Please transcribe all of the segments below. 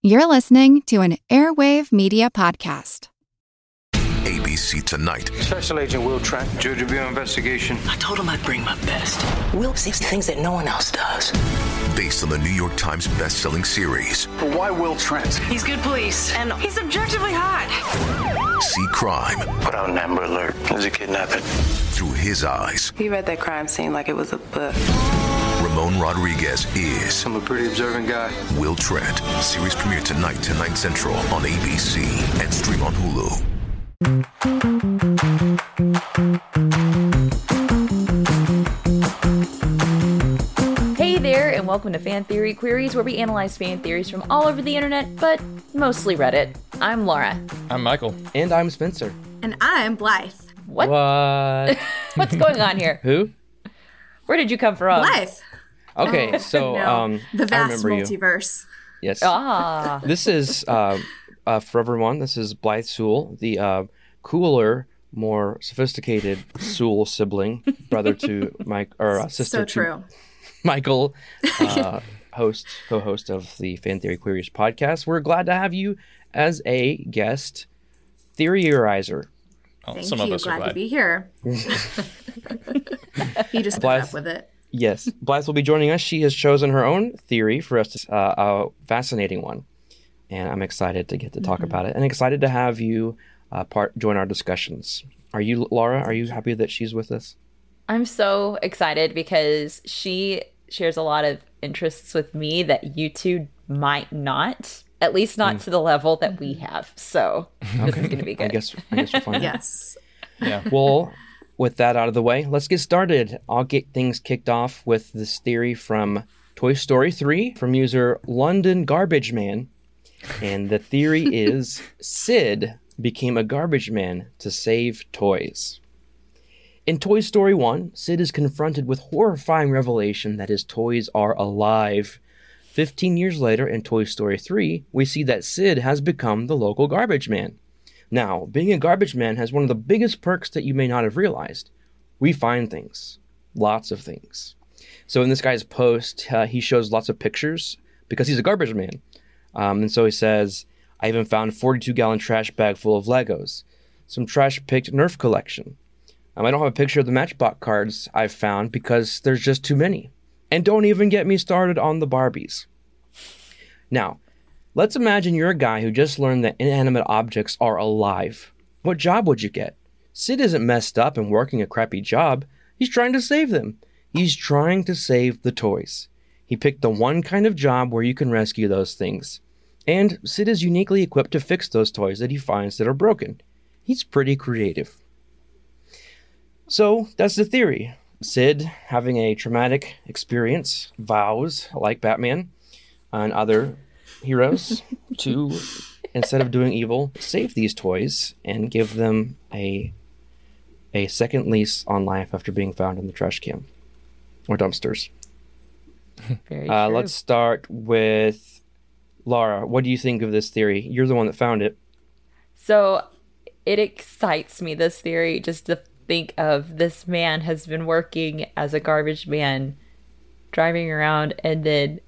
You're listening to an Airwave Media Podcast. ABC Tonight. Special Agent Will Trent, Judge of your investigation. I told him I'd bring my best. Will sees things that no one else does. Based on the New York Times best-selling series. But why Will Trent? He's good police, and he's objectively hot. See crime. Put out an Amber Alert. There's a kidnapping. Through his eyes. He read that crime scene like it was a book. Ramon Rodriguez is... I'm a pretty observant guy. Will Trent. Series premiere tonight, 9 Central on ABC and stream on Hulu. Hey there, and welcome to Fan Theory Queries, where we analyze fan theories from all over the internet, but mostly Reddit. I'm Laura. I'm Michael. And I'm Spencer. And I'm Blythe. What? What's going on here? Who? Where did you come from? Blythe. Okay, so the vast multiverse. You. Yes. Ah. This is for everyone. This is Blythe Sewell, the cooler, more sophisticated Sewell sibling, brother to Mike, or sister to Michael, co-host of the Fan Theory Queries podcast. We're glad to have you as a guest theorizer. Oh, thank some you. Of us glad are glad to be here. He just put up with it. Yes, Blythe will be joining us. She has chosen her own theory for us, a fascinating one, and I'm excited to get to talk about it, and excited to have you join our discussions. Are you, Laura? Are you happy that she's with us? I'm so excited because she shares a lot of interests with me that you two might not. At least not to the level that we have. So this is going to be good. I guess we'll find yes. out. Yeah. Well, with that out of the way, let's get started. I'll get things kicked off with this theory from Toy Story 3 from user London Garbage Man. And the theory is Sid became a garbage man to save toys. In Toy Story 1, Sid is confronted with horrifying revelation that his toys are alive. 15 years later, in Toy Story 3, we see that Sid has become the local garbage man. Now, being a garbage man has one of the biggest perks that you may not have realized. We find things. Lots of things. So in this guy's post, he shows lots of pictures because he's a garbage man. And so he says, I even found a 42-gallon trash bag full of Legos. Some trash-picked Nerf collection. I don't have a picture of the Matchbox cards I've found because there's just too many. And don't even get me started on the Barbies. Now, let's imagine you're a guy who just learned that inanimate objects are alive. What job would you get? Sid isn't messed up and working a crappy job. He's trying to save them. He's trying to save the toys. He picked the one kind of job where you can rescue those things. And Sid is uniquely equipped to fix those toys that he finds that are broken. He's pretty creative. So, that's the theory. Sid, having a traumatic experience, vows, like Batman and other heroes, to, instead of doing evil, save these toys and give them a second lease on life after being found in the trash can or dumpsters. Very true. Let's start with Laura. What do you think of this theory? You're the one that found it. So it excites me, this theory, just the think of this man has been working as a garbage man, driving around, and then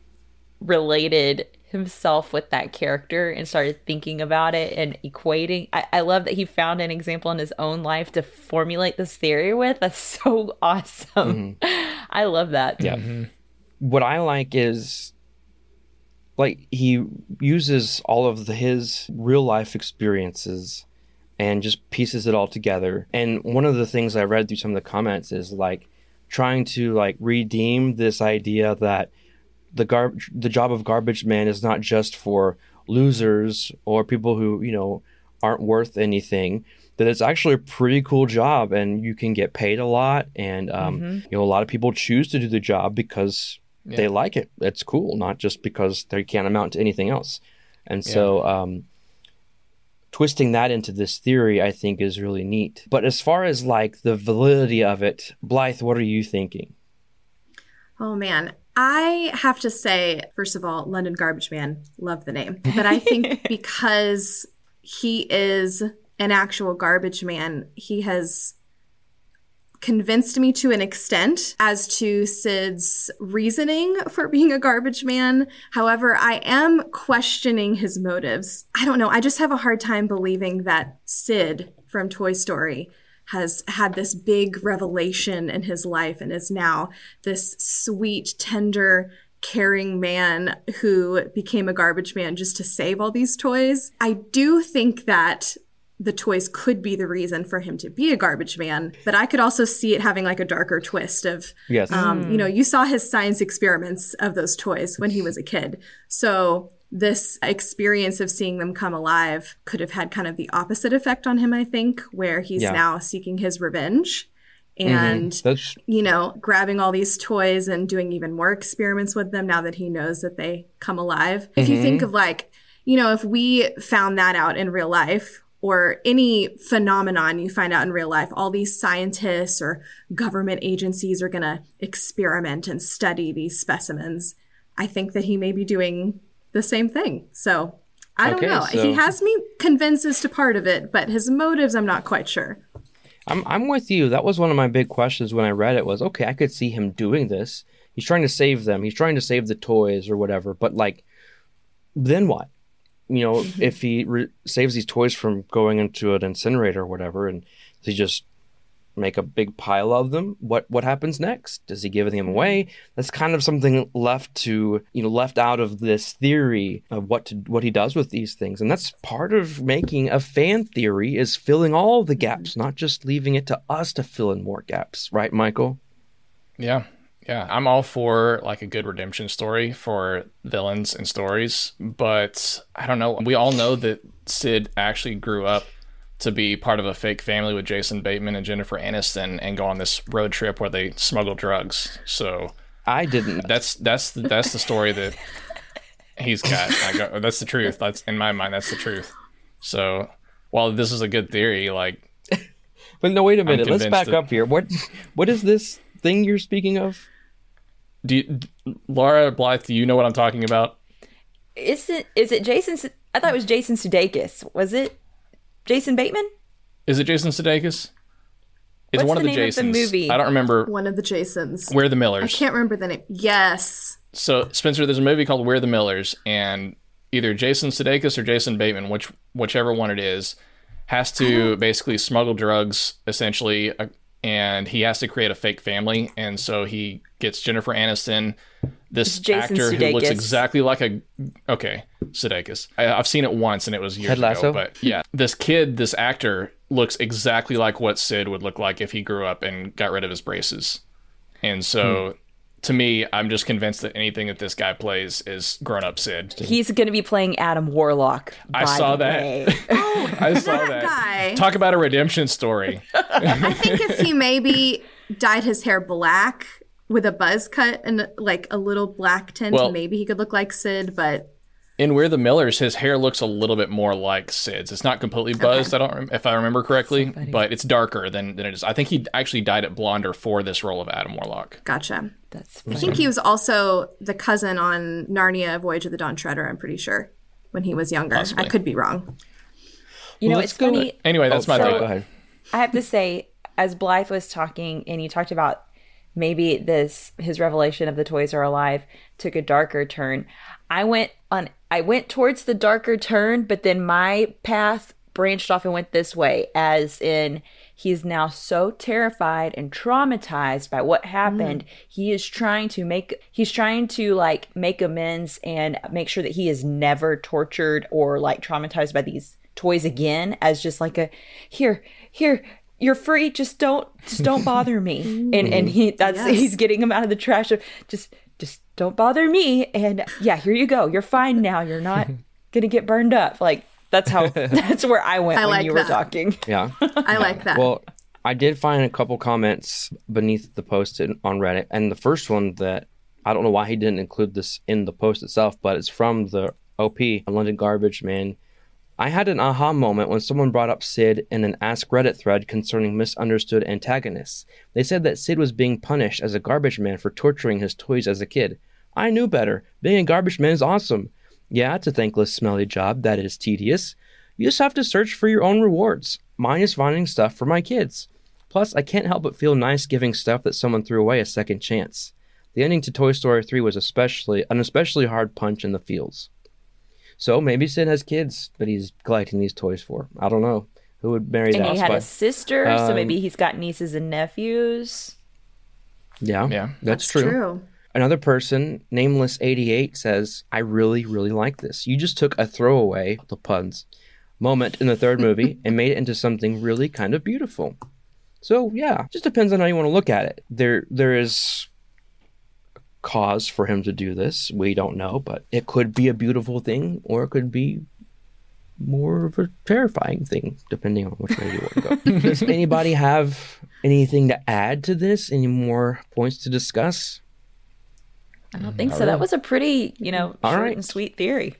related himself with that character and started thinking about it and equating. I love that he found an example in his own life to formulate this theory with. That's so awesome. Mm-hmm. I love that. Yeah. Mm-hmm. What I like is, he uses all of his real life experiences and just pieces it all together. And one of the things I read through some of the comments is trying to redeem this idea that the job of garbage man is not just for losers or people who, aren't worth anything, that it's actually a pretty cool job and you can get paid a lot. And, a lot of people choose to do the job because they like it. It's cool, not just because they can't amount to anything else. And so, twisting that into this theory, I think, is really neat. But as far as the validity of it, Blythe, what are you thinking? Oh, man. I have to say, first of all, London Garbage Man, love the name. But I think because he is an actual garbage man, he has convinced me to an extent as to Sid's reasoning for being a garbage man. However, I am questioning his motives. I don't know. I just have a hard time believing that Sid from Toy Story has had this big revelation in his life and is now this sweet, tender, caring man who became a garbage man just to save all these toys. I do think that the toys could be the reason for him to be a garbage man, but I could also see it having like a darker twist of, yes. You know, you saw his science experiments of those toys when he was a kid. So this experience of seeing them come alive could have had kind of the opposite effect on him, I think, where he's now seeking his revenge and, you know, grabbing all these toys and doing even more experiments with them now that he knows that they come alive. Mm-hmm. If you think of like, you know, if we found that out in real life, or any phenomenon you find out in real life, all these scientists or government agencies are going to experiment and study these specimens. I think that he may be doing the same thing. So I don't know. So he has me convinced as to part of it, but his motives, I'm not quite sure. I'm with you. That was one of my big questions when I read it was, okay, I could see him doing this. He's trying to save them. He's trying to save the toys or whatever. But like, then what? You know, if he saves these toys from going into an incinerator or whatever, and he just make a big pile of them, what happens next? Does he give them away? That's kind of something left to, you know, left out of this theory of what he does with these things. And that's part of making a fan theory is filling all the gaps, not just leaving it to us to fill in more gaps. Right, Michael? Yeah. Yeah, I'm all for like a good redemption story for villains and stories, but I don't know. We all know that Sid actually grew up to be part of a fake family with Jason Bateman and Jennifer Aniston and go on this road trip where they smuggle drugs. So I didn't. That's the story that he's got. That's the truth. That's in my mind. That's the truth. So while this is a good theory, like, but no, wait a minute. Let's back up here. What is this thing you're speaking of? Laura Blythe, do you know what I'm talking about? Is it Jason? I thought it was Jason Sudeikis. Was it Jason Bateman? Is it Jason Sudeikis? It's one of the Jasons. What's the name of the movie? I don't remember. One of the Jasons. We're the Millers. I can't remember the name. Yes. So Spencer, there's a movie called We're the Millers, and either Jason Sudeikis or Jason Bateman, whichever one it is, has to basically smuggle drugs, essentially. And he has to create a fake family, and so he gets Jennifer Aniston, this actor Sudeikis, who looks exactly like Sudeikis. I've seen it once, and it was years ago. But yeah, this actor looks exactly like what Sid would look like if he grew up and got rid of his braces. And so, to me, I'm just convinced that anything that this guy plays is grown-up Sid. He's going to be playing Adam Warlock. I saw that. I saw that guy. Talk about a redemption story. I think if he maybe dyed his hair black with a buzz cut and like a little black tint, maybe he could look like Sid, but... In We're the Millers, his hair looks a little bit more like Sid's. It's not completely buzzed, if I remember correctly, but it's darker than it is. I think he actually dyed it blonder for this role of Adam Warlock. Gotcha. That's funny. I think he was also the cousin on Narnia, Voyage of the Dawn Treader, I'm pretty sure, when he was younger. Possibly. I could be wrong. You know, it's funny. Anyway, that's my thing. Go ahead. I have to say, as Blythe was talking, and you talked about maybe his revelation of the toys are alive took a darker turn. I went towards the darker turn, but then my path branched off and went this way, as in he's now so terrified and traumatized by what happened. He's trying to make amends and make sure that he is never tortured or like traumatized by these toys again, as just like a here you're free, just don't bother me. And he's getting him out of the trash of just don't bother me, and yeah, here you go, you're fine now, you're not gonna get burned up. Like that's where I went when you were talking. Yeah, I like that. Well, I did find a couple comments beneath the post on Reddit, and the first one that I don't know why he didn't include this in the post itself, but it's from the OP, London Garbage Man. I had an aha moment when someone brought up Sid in an Ask Reddit thread concerning misunderstood antagonists. They said that Sid was being punished as a garbage man for torturing his toys as a kid. I knew better. Being a garbage man is awesome. Yeah, it's a thankless, smelly job that is tedious. You just have to search for your own rewards. Mine is finding stuff for my kids. Plus, I can't help but feel nice giving stuff that someone threw away a second chance. The ending to Toy Story 3 was an especially hard punch in the feels. So maybe Sid has kids that he's collecting these toys for. I don't know. Who would marry that? And he had a sister, so maybe he's got nieces and nephews. Yeah, that's true. Another person, Nameless88, says, I really, really like this. You just took a throwaway, the puns, moment in the third movie and made it into something really kind of beautiful. So, yeah, just depends on how you want to look at it. There is cause for him to do this. We don't know, but it could be a beautiful thing or it could be more of a terrifying thing, depending on which way you want to go. Does anybody have anything to add to this? Any more points to discuss? I don't think so. Really. That was a pretty, short and sweet theory.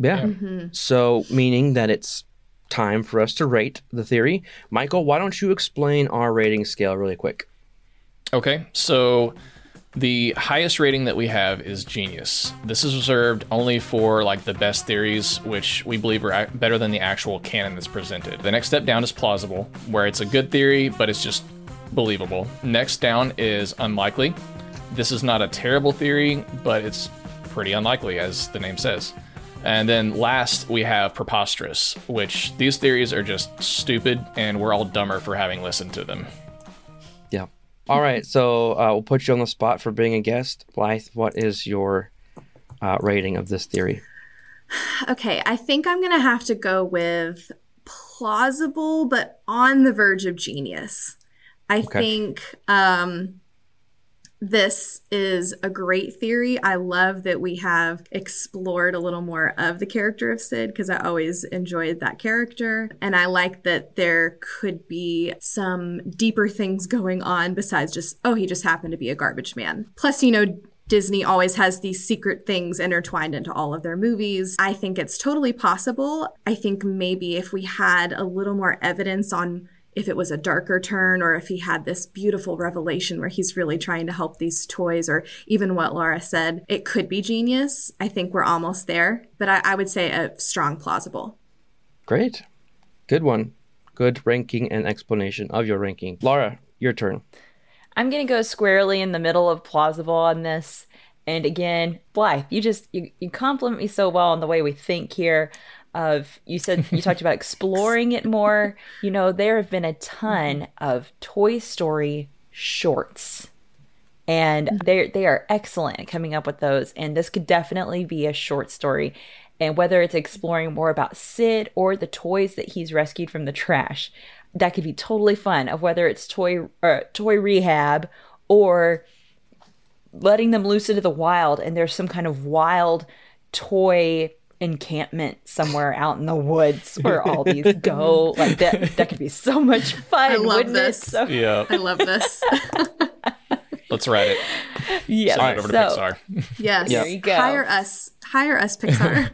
Yeah. Mm-hmm. So, meaning that it's time for us to rate the theory. Michael, why don't you explain our rating scale really quick? Okay. So, the highest rating that we have is genius. This is reserved only for the best theories, which we believe are better than the actual canon that's presented. The next step down is plausible, where it's a good theory, but it's just believable. Next down is unlikely. This is not a terrible theory, but it's pretty unlikely, as the name says. And then last, we have preposterous, which these theories are just stupid, and we're all dumber for having listened to them. Yeah. All right, so we'll put you on the spot for being a guest. Blythe, what is your rating of this theory? Okay, I think I'm going to have to go with plausible, but on the verge of genius. I think this is a great theory. I love that we have explored a little more of the character of Sid because I always enjoyed that character. And I like that there could be some deeper things going on besides just, oh, he just happened to be a garbage man. Plus, Disney always has these secret things intertwined into all of their movies. I think it's totally possible. I think maybe if we had a little more evidence on if it was a darker turn or if he had this beautiful revelation where he's really trying to help these toys or even what Laura said, it could be genius. I think we're almost there, but I would say a strong plausible. Great. Good one. Good ranking and explanation of your ranking. Laura, your turn. I'm going to go squarely in the middle of plausible on this. And again, Blythe, you compliment me so well on the way we think here. You talked about exploring it more. There have been a ton of Toy Story shorts, and they are excellent at coming up with those. And this could definitely be a short story. And whether it's exploring more about Sid or the toys that he's rescued from the trash, that could be totally fun. Of whether it's toy rehab or letting them loose into the wild, and there's some kind of wild toy encampment somewhere out in the woods where all these go. That could be so much fun. I love this. So, yeah, I love this. Let's write it. Yes. Sign it over to Pixar. Yes. There you go. Hire us, Pixar.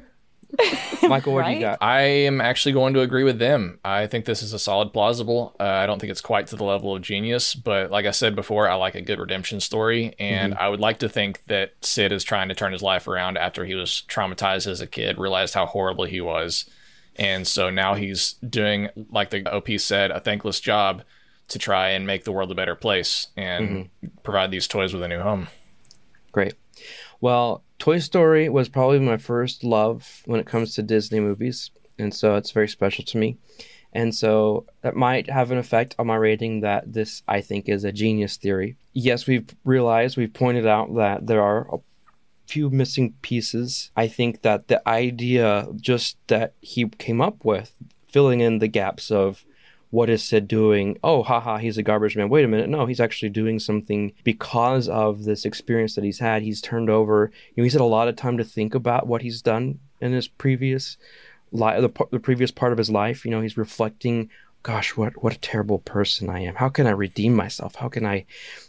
Michael, what do you got? I am actually going to agree with them. I think this is a solid plausible. I don't think it's quite to the level of genius, but like I said before, I like a good redemption story, and I would like to think that Sid is trying to turn his life around after he was traumatized as a kid, realized how horrible he was, and so now he's doing, like the OP said, a thankless job to try and make the world a better place and provide these toys with a new home. Great. Well, Toy Story was probably my first love when it comes to Disney movies, and so it's very special to me. And so that might have an effect on my rating that this, I think, is a genius theory. Yes, we've pointed out that there are a few missing pieces. I think that the idea just that he came up with, filling in the gaps of what is Sid doing? Oh, haha, he's a garbage man. Wait a minute. No, he's actually doing something because of this experience that he's had. He's turned over. He's had a lot of time to think about what he's done in his previous life, the previous part of his life. He's reflecting, gosh, what a terrible person I am. How can I redeem myself? How can I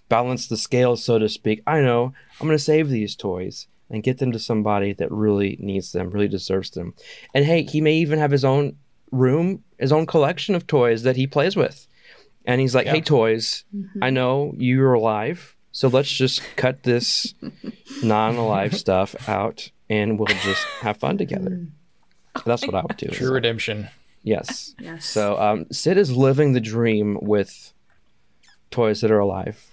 balance the scales, so to speak? I know. I'm going to save these toys and get them to somebody that really needs them, really deserves them. And hey, he may even have his own room, his own collection of toys that he plays with, and he's like, hey toys, I know you're alive, so let's just cut this non-alive stuff out and we'll just have fun together. That's what I would do. True redemption. Yes. Yes. So Sid is living the dream with toys that are alive.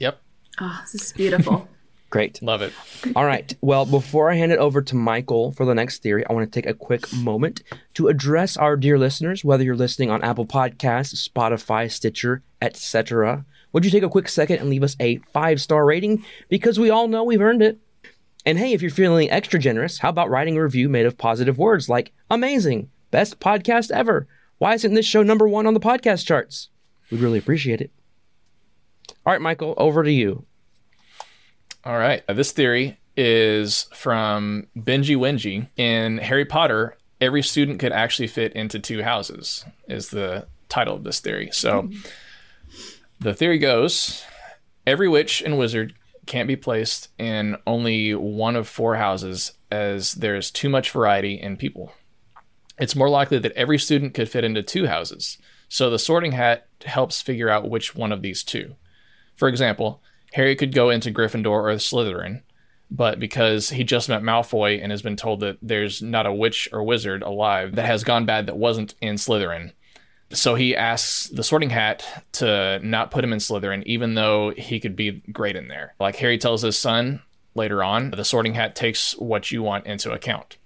Yep. Oh, this is beautiful. Great. Love it. All right. Well, before I hand it over to Michael for the next theory, I want to take a quick moment to address our dear listeners, whether you're listening on Apple Podcasts, Spotify, Stitcher, etc. Would you take a quick second and leave us a 5-star rating? Because we all know we've earned it. And hey, if you're feeling extra generous, how about writing a review made of positive words like amazing, best podcast ever, why isn't this show number 1 on the podcast charts? We'd really appreciate it. All right, Michael, over to you. All right. This theory is from Benji Wenji. In Harry Potter, every student could actually fit into 2 houses is the title of this theory. So the theory goes, every witch and wizard can't be placed in only one of 4 houses as there's too much variety in people. It's more likely that every student could fit into 2 houses. So the sorting hat helps figure out which one of these 2. For example, Harry could go into Gryffindor or Slytherin, but because he just met Malfoy and has been told that there's not a witch or wizard alive that has gone bad that wasn't in Slytherin. So he asks the sorting hat to not put him in Slytherin, even though he could be great in there. Like Harry tells his son later on, the sorting hat takes what you want into account.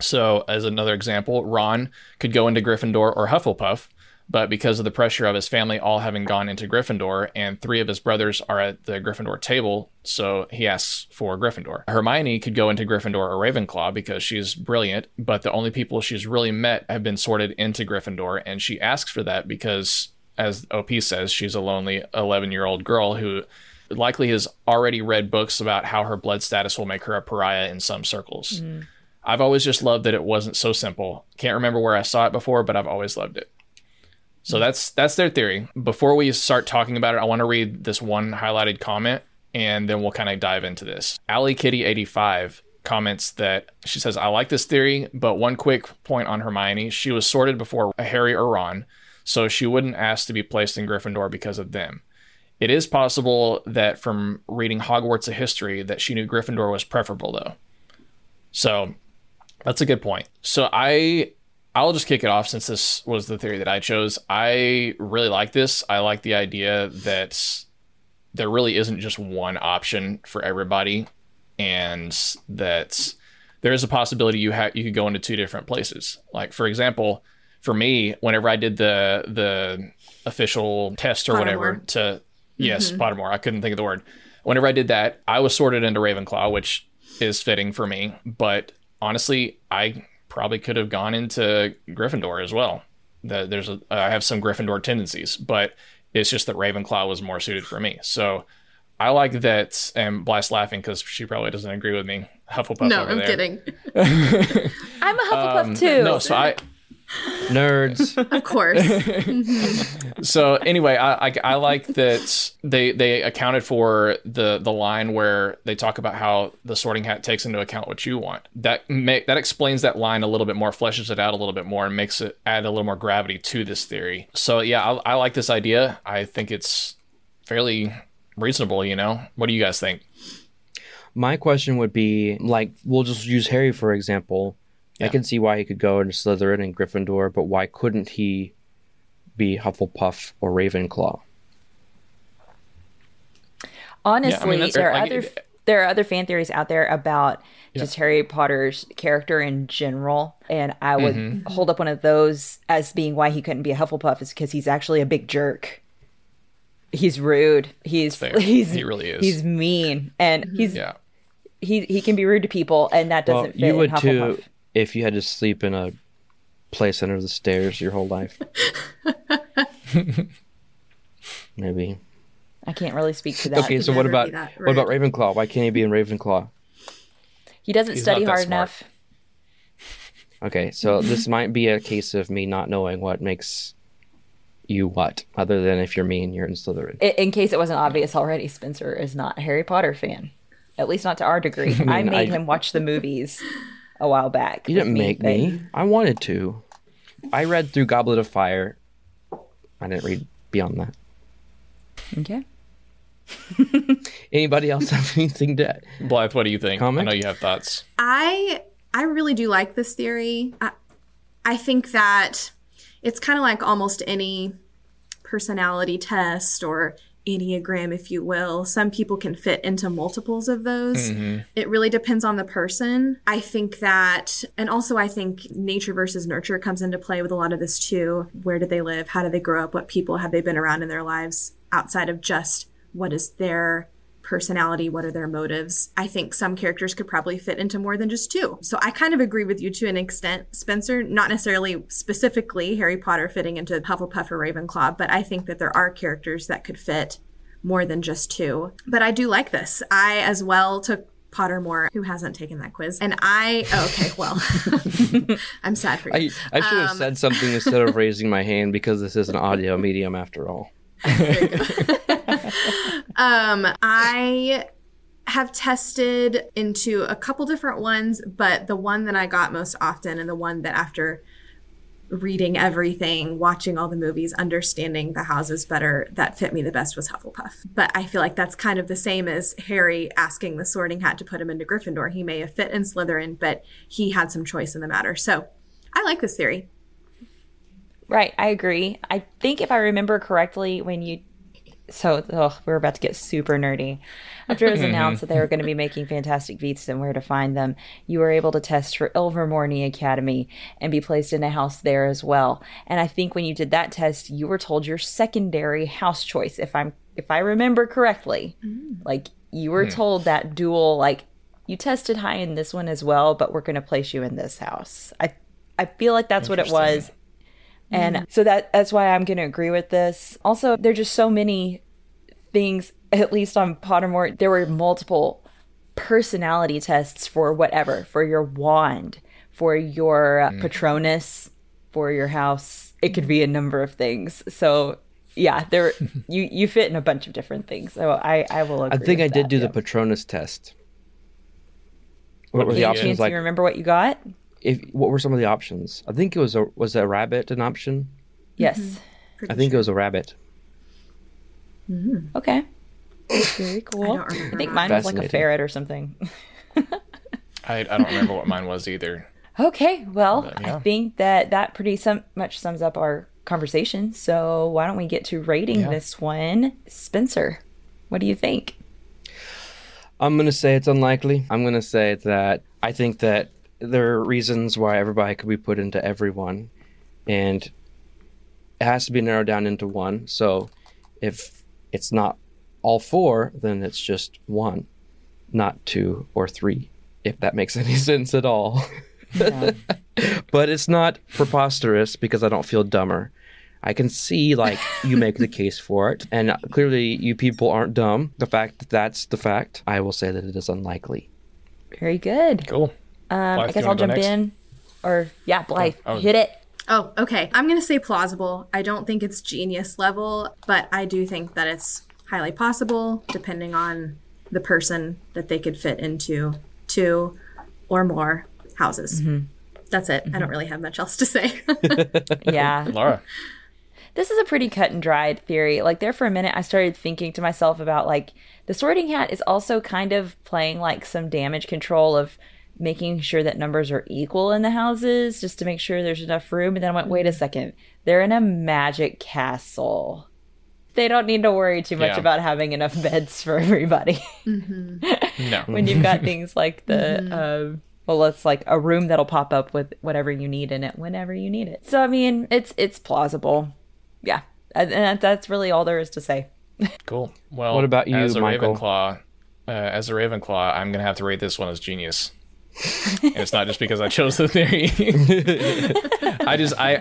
So as another example, Ron could go into Gryffindor or Hufflepuff, but because of the pressure of his family all having gone into Gryffindor and 3 of his brothers are at the Gryffindor table, so he asks for Gryffindor. Hermione could go into Gryffindor or Ravenclaw because she's brilliant, but the only people she's really met have been sorted into Gryffindor, and she asks for that because, as OP says, she's a lonely 11-year-old girl who likely has already read books about how her blood status will make her a pariah in some circles. Mm. I've always just loved that it wasn't so simple. Can't remember where I saw it before, but I've always loved it. So that's their theory. Before we start talking about it, I want to read this one highlighted comment, and then we'll kind of dive into this. AlleyKitty85 comments that she says, I like this theory, but one quick point on Hermione. She was sorted before Harry or Ron, so she wouldn't ask to be placed in Gryffindor because of them. It is possible that from reading Hogwarts: A History that she knew Gryffindor was preferable, though. So that's a good point. So I'll just kick it off since this was the theory that I chose. I really like this. I like the idea that there really isn't just one option for everybody and that there is a possibility you could go into 2 different places. Like, for example, for me, whenever I did the official test or Pottermore. Whatever to, mm-hmm. Yes, Pottermore, I couldn't think of the word. Whenever I did that, I was sorted into Ravenclaw, which is fitting for me. But honestly, I probably could have gone into Gryffindor as well. I have some Gryffindor tendencies, but it's just that Ravenclaw was more suited for me. So I like that. And Bly's laughing because she probably doesn't agree with me. Hufflepuff. No, I'm kidding. I'm a Hufflepuff too. No, so nerds. Of course. So anyway, I like that they accounted for the line where they talk about how the sorting hat takes into account what you want. That explains that line a little bit more, fleshes it out a little bit more, and makes it add a little more gravity to this theory. So yeah, I like this idea. I think it's fairly reasonable, you know? What do you guys think? My question would be, like, we'll just use Harry for example. Yeah. I can see why he could go into Slytherin and Gryffindor, but why couldn't he be Hufflepuff or Ravenclaw? Honestly, yeah, I mean, there are other fan theories out there about just Harry Potter's character in general, and I would hold up one of those as being why he couldn't be a Hufflepuff is because he's actually a big jerk. He's rude. He really is. He's mean, and he can be rude to people, and that doesn't fit you would in Hufflepuff. Too. If you had to sleep in a place under the stairs your whole life. Maybe. I can't really speak to that. Okay, so what about Ravenclaw? Why can't he be in Ravenclaw? He doesn't study hard enough. Okay, so this might be a case of me not knowing what makes you what, other than if you're mean, you're in Slytherin. In case it wasn't obvious already, Spencer is not a Harry Potter fan. At least not to our degree. I made him watch the movies. A while back. You didn't make me. I wanted to. I read through Goblet of Fire. I didn't read beyond that. Okay. Anybody else have anything to add? Blythe, what do you think? Comment? I know you have thoughts. I really do like this theory. I, I think that it's kind of like almost any personality test or Enneagram, if you will. Some people can fit into multiples of those. Mm-hmm. It really depends on the person. I think that, and also I think nature versus nurture comes into play with a lot of this too. Where did they live? How did they grow up? What people have they been around in their lives outside of just what is their personality? What are their motives? I think some characters could probably fit into more than just two. So I kind of agree with you to an extent, Spencer, not necessarily specifically Harry Potter fitting into Hufflepuff or Ravenclaw, but I think that there are characters that could fit more than just two. But I do like this. I as well took Pottermore, who hasn't taken that quiz. And I'm sad for you. I should have said something instead of raising my hand because this is an audio medium after all. There you go. I have tested into a couple different ones, but the one that I got most often and the one that after reading everything, watching all the movies, understanding the houses better, that fit me the best was Hufflepuff. But I feel like that's kind of the same as Harry asking the Sorting Hat to put him into Gryffindor. He may have fit in Slytherin, but he had some choice in the matter. So I like this theory. Right. I agree. I think if I remember correctly, when you we're about to get super nerdy. After it was announced that they were going to be making Fantastic Beasts and Where to Find Them, you were able to test for Ilvermorny Academy and be placed in a house there as well. And I think when you did that test, you were told your secondary house choice, if I remember correctly. Mm. Like, you were told that dual, like, you tested high in this one as well, but we're going to place you in this house. I feel like that's what it was. And so that's why I'm going to agree with this. Also, there are just so many things, at least on Pottermore, there were multiple personality tests for whatever, for your wand, for your Patronus, for your house. It could be a number of things. So yeah, there you fit in a bunch of different things. So I will agree. I think I did do the Patronus test. What were the options like? Do you remember what you got? What were some of the options? I think it was a rabbit an option? Yes. Mm-hmm. I think it was a rabbit. Mm-hmm. Okay. Very cool. I think mine was like a ferret or something. I don't remember what mine was either. Okay. Well, but, yeah. I think that pretty much sums up our conversation. So why don't we get to rating this one? Spencer, what do you think? I'm going to say it's unlikely. I'm going to say that I think that there are reasons why everybody could be put into everyone, and it has to be narrowed down into one. So if it's not all four, then it's just one, not two or three, if that makes any sense at all. Yeah. But it's not preposterous because I don't feel dumber. I can see, like, you make the case for it, and clearly you people aren't dumb. The fact that that's the fact, I will say that it is unlikely. Very good. Cool. I guess I'll jump in. Or, yeah, Blythe, hit it. Oh, okay. I'm going to say plausible. I don't think it's genius level, but I do think that it's highly possible, depending on the person, that they could fit into two or more houses. Mm-hmm. That's it. Mm-hmm. I don't really have much else to say. Yeah. Laura. This is a pretty cut and dried theory. Like, there for a minute, I started thinking to myself about, like, the Sorting Hat is also kind of playing, like, some damage control of making sure that numbers are equal in the houses just to make sure there's enough room. And then I went, wait a second, they're in a magic castle. They don't need to worry too much about having enough beds for everybody. Mm-hmm. No. When you've got things like it's like a room that'll pop up with whatever you need in it whenever you need it. So, I mean, it's plausible. Yeah. And that's really all there is to say. Cool. Well, what about you, Michael? As a Ravenclaw, I'm going to have to rate this one as genius. And it's not just because I chose the theory.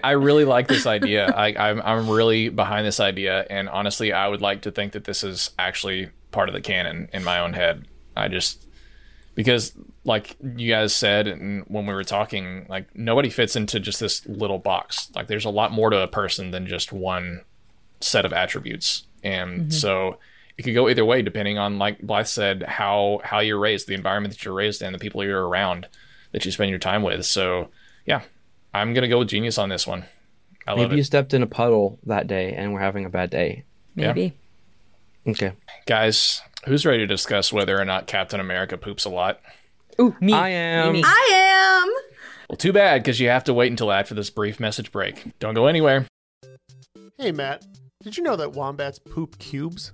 I really like this idea. I'm really behind this idea, and honestly, I would like to think that this is actually part of the canon in my own head. I just, because like you guys said, and when we were talking, like, nobody fits into just this little box. Like, there's a lot more to a person than just one set of attributes, and so it could go either way, depending on, like Blythe said, how you're raised, the environment that you're raised in, the people you're around, that you spend your time with. So, yeah, I'm going to go with genius on this one. I love it. Maybe you stepped in a puddle that day and we're having a bad day. Maybe. Yeah. Okay. Guys, who's ready to discuss whether or not Captain America poops a lot? Ooh, me. I am. Well, too bad, because you have to wait until after this brief message break. Don't go anywhere. Hey, Matt. Did you know that wombats poop cubes?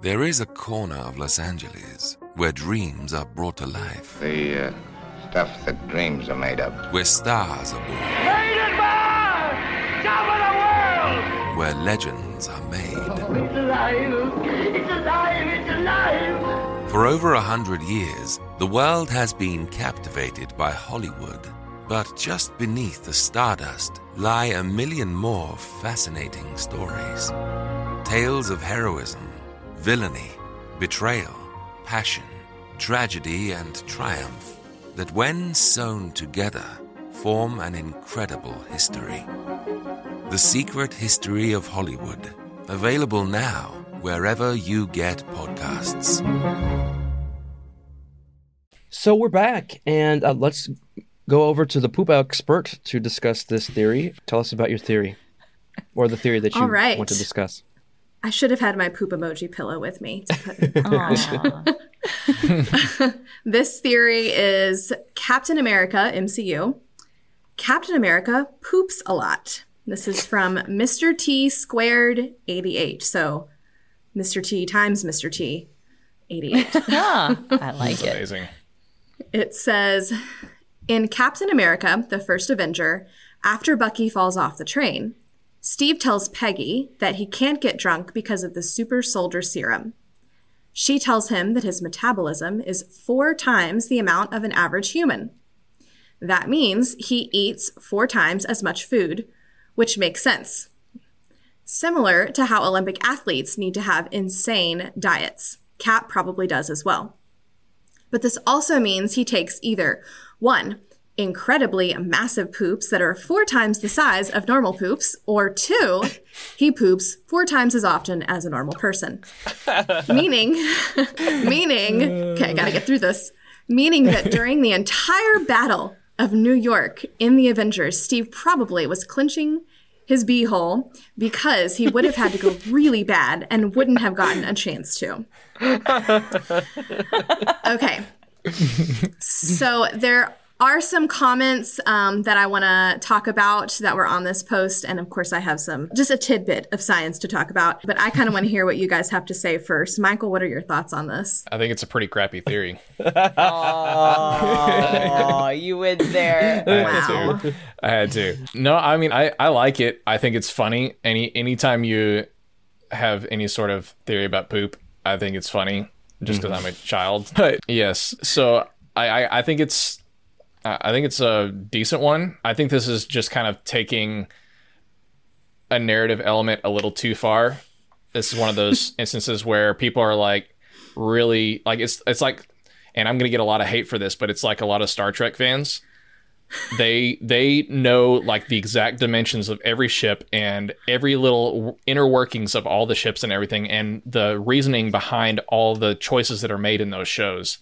There is a corner of Los Angeles where dreams are brought to life. The stuff that dreams are made of. Where stars are born. Hated by! Top of the world! Where legends are made. Oh, it's alive! It's alive! It's alive! For over 100 years, the world has been captivated by Hollywood. But just beneath the stardust lie a million more fascinating stories. Tales of heroism, villainy, betrayal, passion, tragedy, and triumph. That when sewn together, form an incredible history. The Secret History of Hollywood. Available now wherever you get podcasts. So we're back, and let's go over to the poop expert to discuss this theory. Tell us about your theory, or the theory that you want to discuss. I should have had my poop emoji pillow with me to put it on. This theory is Captain America, MCU. Captain America poops a lot. This is from Mr. T squared 88. So Mr. T times Mr. T 88. I like That's it. Amazing. It says, in Captain America, the first Avenger, after Bucky falls off the train, Steve tells Peggy that he can't get drunk because of the super soldier serum. She tells him that his metabolism is 4 times the amount of an average human. That means he eats 4 times as much food, which makes sense. Similar to how Olympic athletes need to have insane diets. Cap probably does as well. But this also means he takes either, 1, incredibly massive poops that are 4 times the size of normal poops, or 2, he poops 4 times as often as a normal person. Meaning that during the entire Battle of New York in the Avengers, Steve probably was clenching his beehole because he would have had to go really bad and wouldn't have gotten a chance to. Okay. So there are some comments that I want to talk about that were on this post. And of course, I have just a tidbit of science to talk about. But I kind of want to hear what you guys have to say first. Michael, what are your thoughts on this? I think it's a pretty crappy theory. Oh, you went there. I had to. No, I mean, I like it. I think it's funny. Anytime you have any sort of theory about poop, I think it's funny just because I'm a child. But yes, so I think it's... I think it's a decent one. I think this is just kind of taking a narrative element a little too far. This is one of those instances where people are like, really, like it's like, and I'm going to get a lot of hate for this, but it's like a lot of Star Trek fans. They know like the exact dimensions of every ship and every little inner workings of all the ships and everything, and the reasoning behind all the choices that are made in those shows.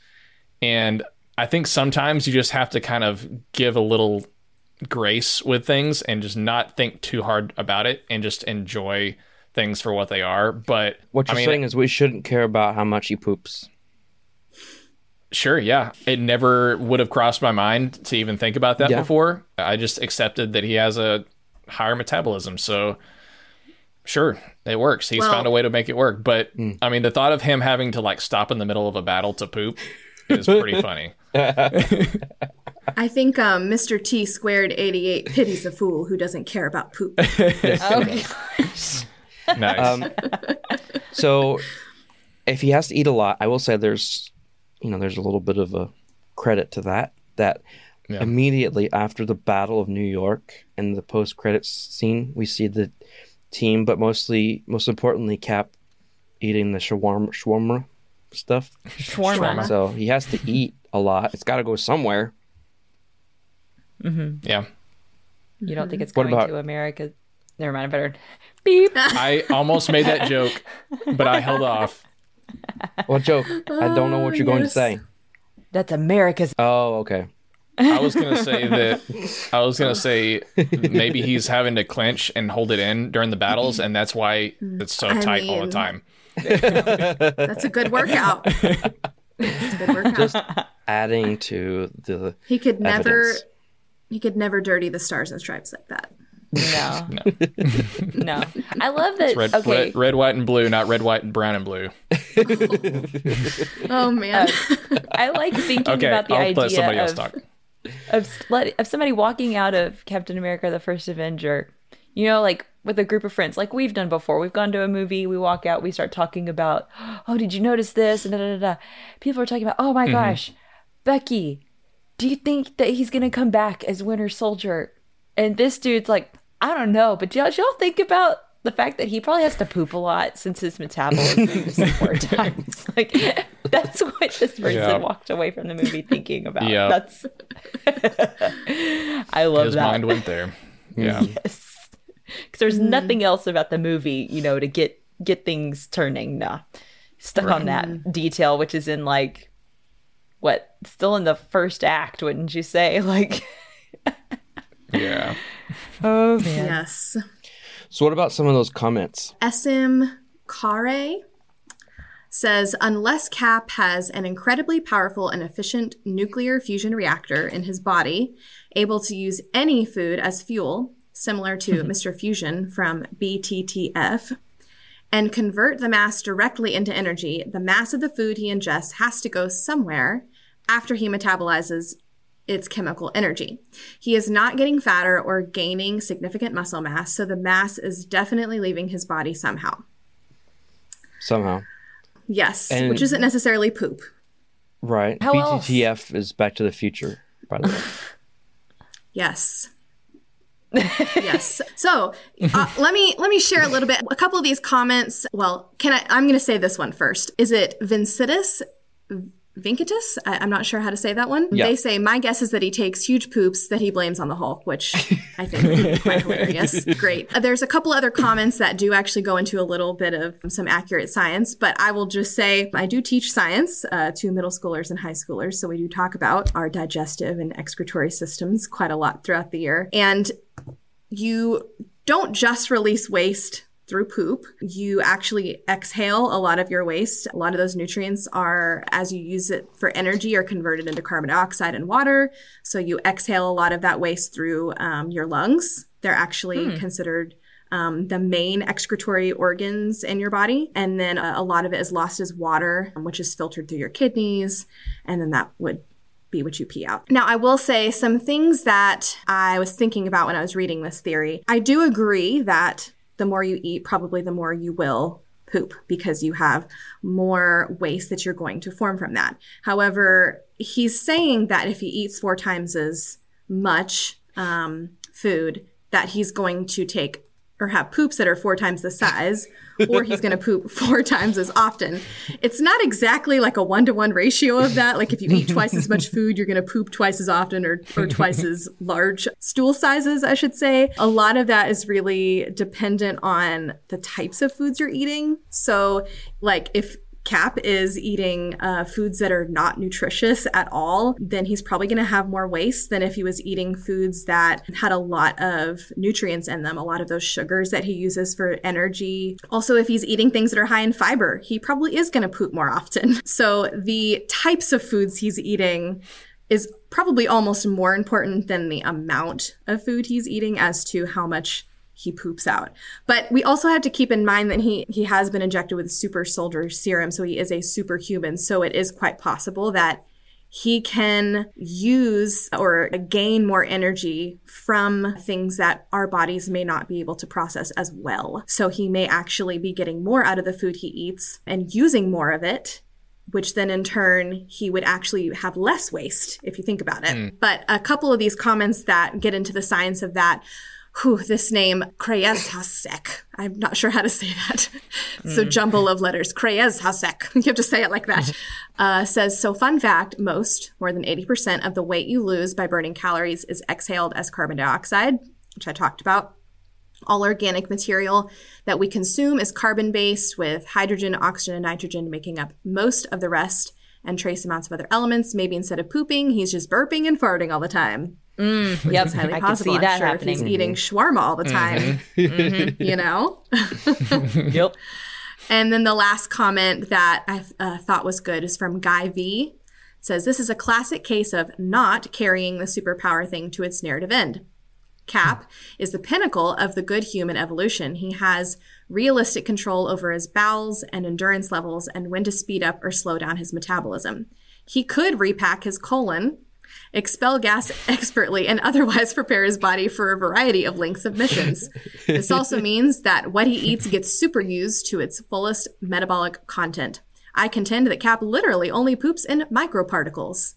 And I think sometimes you just have to kind of give a little grace with things and just not think too hard about it and just enjoy things for what they are. But what you're saying is we shouldn't care about how much he poops. Sure, yeah. It never would have crossed my mind to even think about that before. I just accepted that he has a higher metabolism. So sure, it works. He's found a way to make it work. But I mean, the thought of him having to like stop in the middle of a battle to poop is pretty funny. I think Mr. T squared 88 pities a fool who doesn't care about poop. Okay. Nice. So if he has to eat a lot, I will say there's a little bit of a credit to that yeah. Immediately after the Battle of New York and the post-credits scene, we see the team, but most importantly Cap eating the shawarma stuff. Shawarma. So he has to eat a lot. It's got to go somewhere. Mm-hmm. Yeah. You don't think it's to America? Never mind, I better beep. I almost made that joke, but I held off. What joke? I don't know what you're going to say. That's America's. Oh, okay. I was gonna say maybe he's having to clench and hold it in during the battles, and that's why it's so tight all the time. That's a good workout. Just adding to the evidence. He could never dirty the stars and stripes like that. No. I love that. It's red, white, and blue, not red, white, and brown, and blue. Oh man, I like thinking about the idea of somebody walking out of Captain America: The First Avenger, with a group of friends, like we've done before. We've gone to a movie, we walk out, we start talking about, oh, did you notice this? And people are talking about, oh my gosh, Bucky, do you think that he's gonna come back as Winter Soldier? And this dude's like, I don't know, but y'all think about the fact that he probably has to poop a lot since his metabolism is 4 times. Like, that's what this person walked away from the movie thinking about. Yeah. That's. I love his that. His mind went there. Yeah. Yes. Because there's nothing else about the movie, to get things turning. Nah. Stuck on that detail, which is in still in the first act, wouldn't you say? Like. Yeah. Oh, man. Yes. So what about some of those comments? SM Kare says, unless Cap has an incredibly powerful and efficient nuclear fusion reactor in his body, able to use any food as fuel, similar to Mr. Fusion from BTTF, and convert the mass directly into energy, the mass of the food he ingests has to go somewhere after he metabolizes its chemical energy. He is not getting fatter or gaining significant muscle mass, so the mass is definitely leaving his body somehow. Somehow. Yes, and which isn't necessarily poop. Right. How BTTF else? Is Back to the Future, by the way. Yes. Yes. So let me share a little bit. A couple of these comments. Well, I'm going to say this one first. Is it Vincitus? Vinkitus? I'm not sure how to say that one. Yeah. They say, my guess is that he takes huge poops that he blames on the Hulk, which I think is quite hilarious. Great. There's a couple other comments that do actually go into a little bit of some accurate science, but I will just say I do teach science to middle schoolers and high schoolers, so we do talk about our digestive and excretory systems quite a lot throughout the year. And you don't just release waste through poop. You actually exhale a lot of your waste. A lot of those nutrients are, as you use it for energy, are converted into carbon dioxide and water. So you exhale a lot of that waste through your lungs. They're actually considered the main excretory organs in your body. And then a lot of it is lost as water, which is filtered through your kidneys. And then that would be what you pee out. Now, I will say some things that I was thinking about when I was reading this theory. I do agree that the more you eat, probably the more you will poop because you have more waste that you're going to form from that. However, he's saying that if he eats 4 times as much food, that he's going to take or have poops that are 4 times the size, or he's going to poop 4 times as often. It's not exactly like a 1-to-1 ratio of that. Like if you eat twice as much food, you're going to poop twice as often or twice as large stool sizes, I should say. A lot of that is really dependent on the types of foods you're eating. So like if Cap is eating foods that are not nutritious at all, then he's probably going to have more waste than if he was eating foods that had a lot of nutrients in them, a lot of those sugars that he uses for energy. Also, if he's eating things that are high in fiber, he probably is going to poop more often. So the types of foods he's eating is probably almost more important than the amount of food he's eating as to how much he poops out. But we also have to keep in mind that he has been injected with super soldier serum, so he is a superhuman. So it is quite possible that he can use or gain more energy from things that our bodies may not be able to process as well. So he may actually be getting more out of the food he eats and using more of it, which then in turn, he would actually have less waste, if you think about it. Mm. But a couple of these comments that get into the science of that, this name, Krayez Hasek. I'm not sure how to say that. So jumble of letters, Krayez Hasek. You have to say it like that. Says, so fun fact, more than 80% of the weight you lose by burning calories is exhaled as carbon dioxide, which I talked about. All organic material that we consume is carbon-based, with hydrogen, oxygen, and nitrogen making up most of the rest, and trace amounts of other elements. Maybe instead of pooping, he's just burping and farting all the time. Yep, is highly possible. I can see that happening. If he's eating shawarma all the time, you know? Yep. And then the last comment that I thought was good is from Guy V. It says, this is a classic case of not carrying the superpower thing to its narrative end. Cap is the pinnacle of the good human evolution. He has realistic control over his bowels and endurance levels and when to speed up or slow down his metabolism. He could repack his colon, expel gas expertly, and otherwise prepare his body for a variety of lengths of missions. This also means that what he eats gets superused to its fullest metabolic content. I contend that Cap literally only poops in microparticles.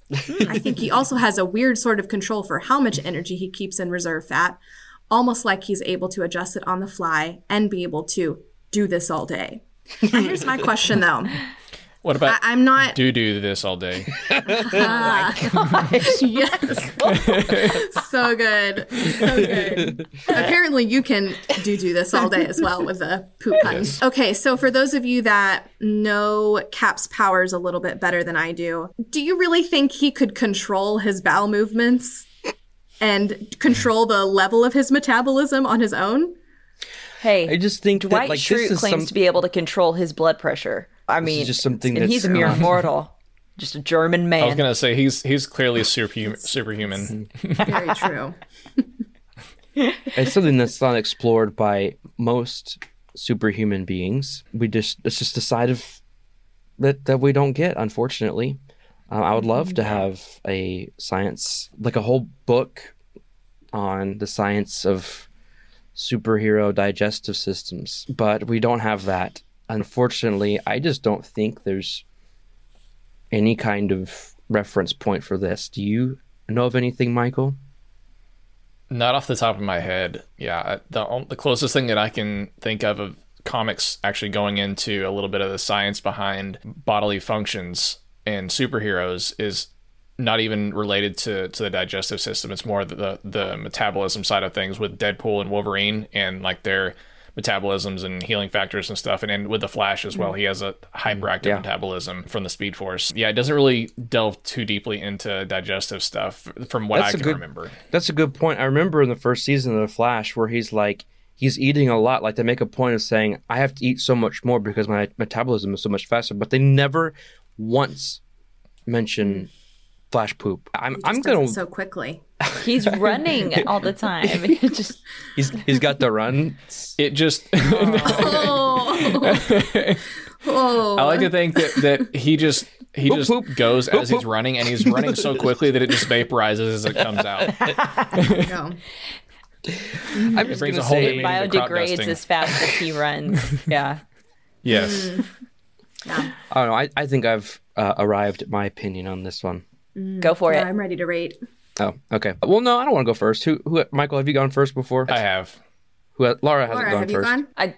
I think he also has a weird sort of control for how much energy he keeps in reserve fat, almost like he's able to adjust it on the fly and be able to do this all day. And here's my question, though. What about I'm not do this all day? Oh my gosh, yes. So good. So good. Apparently you can do this all day as well with the poop pun. Yes. Okay, so for those of you that know Cap's powers a little bit better than I do you really think he could control his bowel movements and control the level of his metabolism on his own? Hey, I just think Dwight Schrute claims to be able to control his blood pressure. I mean, just something and he's a mere mortal, just a German man. I was going to say, he's clearly superhuman. Very true. It's something that's not explored by most superhuman beings. It's just a side of that we don't get, unfortunately. I would love to have a science, like a whole book on the science of superhero digestive systems, but we don't have that. Unfortunately, I just don't think there's any kind of reference point for this. Do you know of anything, Michael? Not off the top of my head. Yeah, the closest thing that I can think of comics actually going into a little bit of the science behind bodily functions and superheroes is not even related to the digestive system. It's more the metabolism side of things with Deadpool and Wolverine and like their metabolisms and healing factors and stuff, and with the Flash as well. He has a hyperactive metabolism from the Speed Force. Yeah, it doesn't really delve too deeply into digestive stuff from what I can remember. That's a good point. I remember in the first season of the Flash where he's eating a lot. Like they make a point of saying, I have to eat so much more because my metabolism is so much faster, but they never once mention Flash poop. I'm gonna so quickly. He's running all the time. He's got the run. It just. Oh. I like to think that he just goes as he's running, and he's running so quickly that it just vaporizes as it comes out. No. I'm just going to say it biodegrades as fast as he runs. Yeah. Yes. Yeah. I don't know. I think I've arrived at my opinion on this one. Go for it. I'm ready to rate. Oh, okay. Well, no, I don't want to go first. Who? Michael, have you gone first before? I have. Laura hasn't gone first. Have you gone?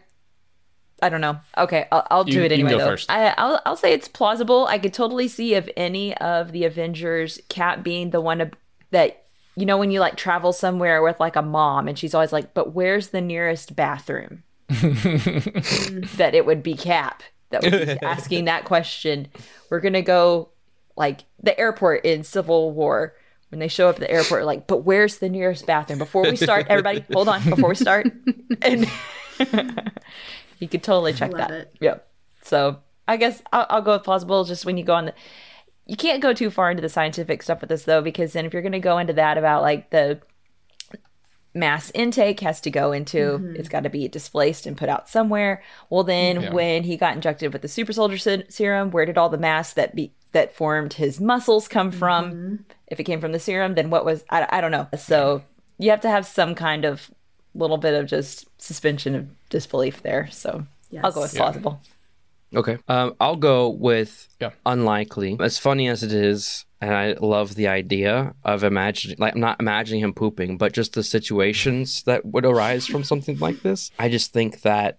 I don't know. Okay, I'll do it anyway. You can go first. I'll say it's plausible. I could totally see if any of the Avengers, Cap being the one that, you know, when you like travel somewhere with like a mom and she's always like, but where's the nearest bathroom? That it would be Cap that would be asking that question. We're going to go like the airport in Civil War. When they show up at the airport, like, but where's the nearest bathroom? Before we start, everybody, hold on. Before we start, and you could totally check that. It. Yep. So I guess I'll go with plausible. Just when you go on, you can't go too far into the scientific stuff with this though, because then if you're going to go into that about like the mass intake has to go into, it's got to be displaced and put out somewhere. Well, then when he got injected with the super soldier serum, where did all the mass that be that formed his muscles come from. Mm-hmm. If it came from the serum, then what was, I don't know. So you have to have some kind of little bit of just suspension of disbelief there. So yes. I'll go with plausible. Okay. I'll go with unlikely. As funny as it is, and I love the idea of imagining, like, I'm not imagining him pooping, but just the situations that would arise from something like this. I just think that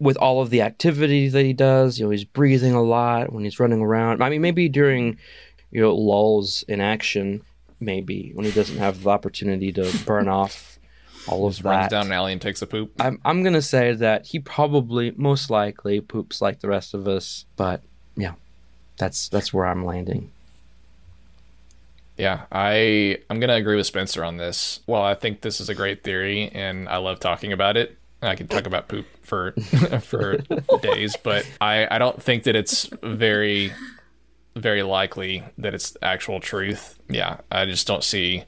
with all of the activities that he does, you know, he's breathing a lot when he's running around. I mean, maybe during, you know, lulls in action, maybe when he doesn't have the opportunity to burn off all of that. Runs down an alley and takes a poop. I'm going to say that he probably, most likely, poops like the rest of us. But yeah, that's where I'm landing. Yeah, I'm going to agree with Spencer on this. Well, I think this is a great theory, and I love talking about it. I could talk about poop for days, but I don't think that it's very, very likely that it's actual truth. Yeah, I just don't see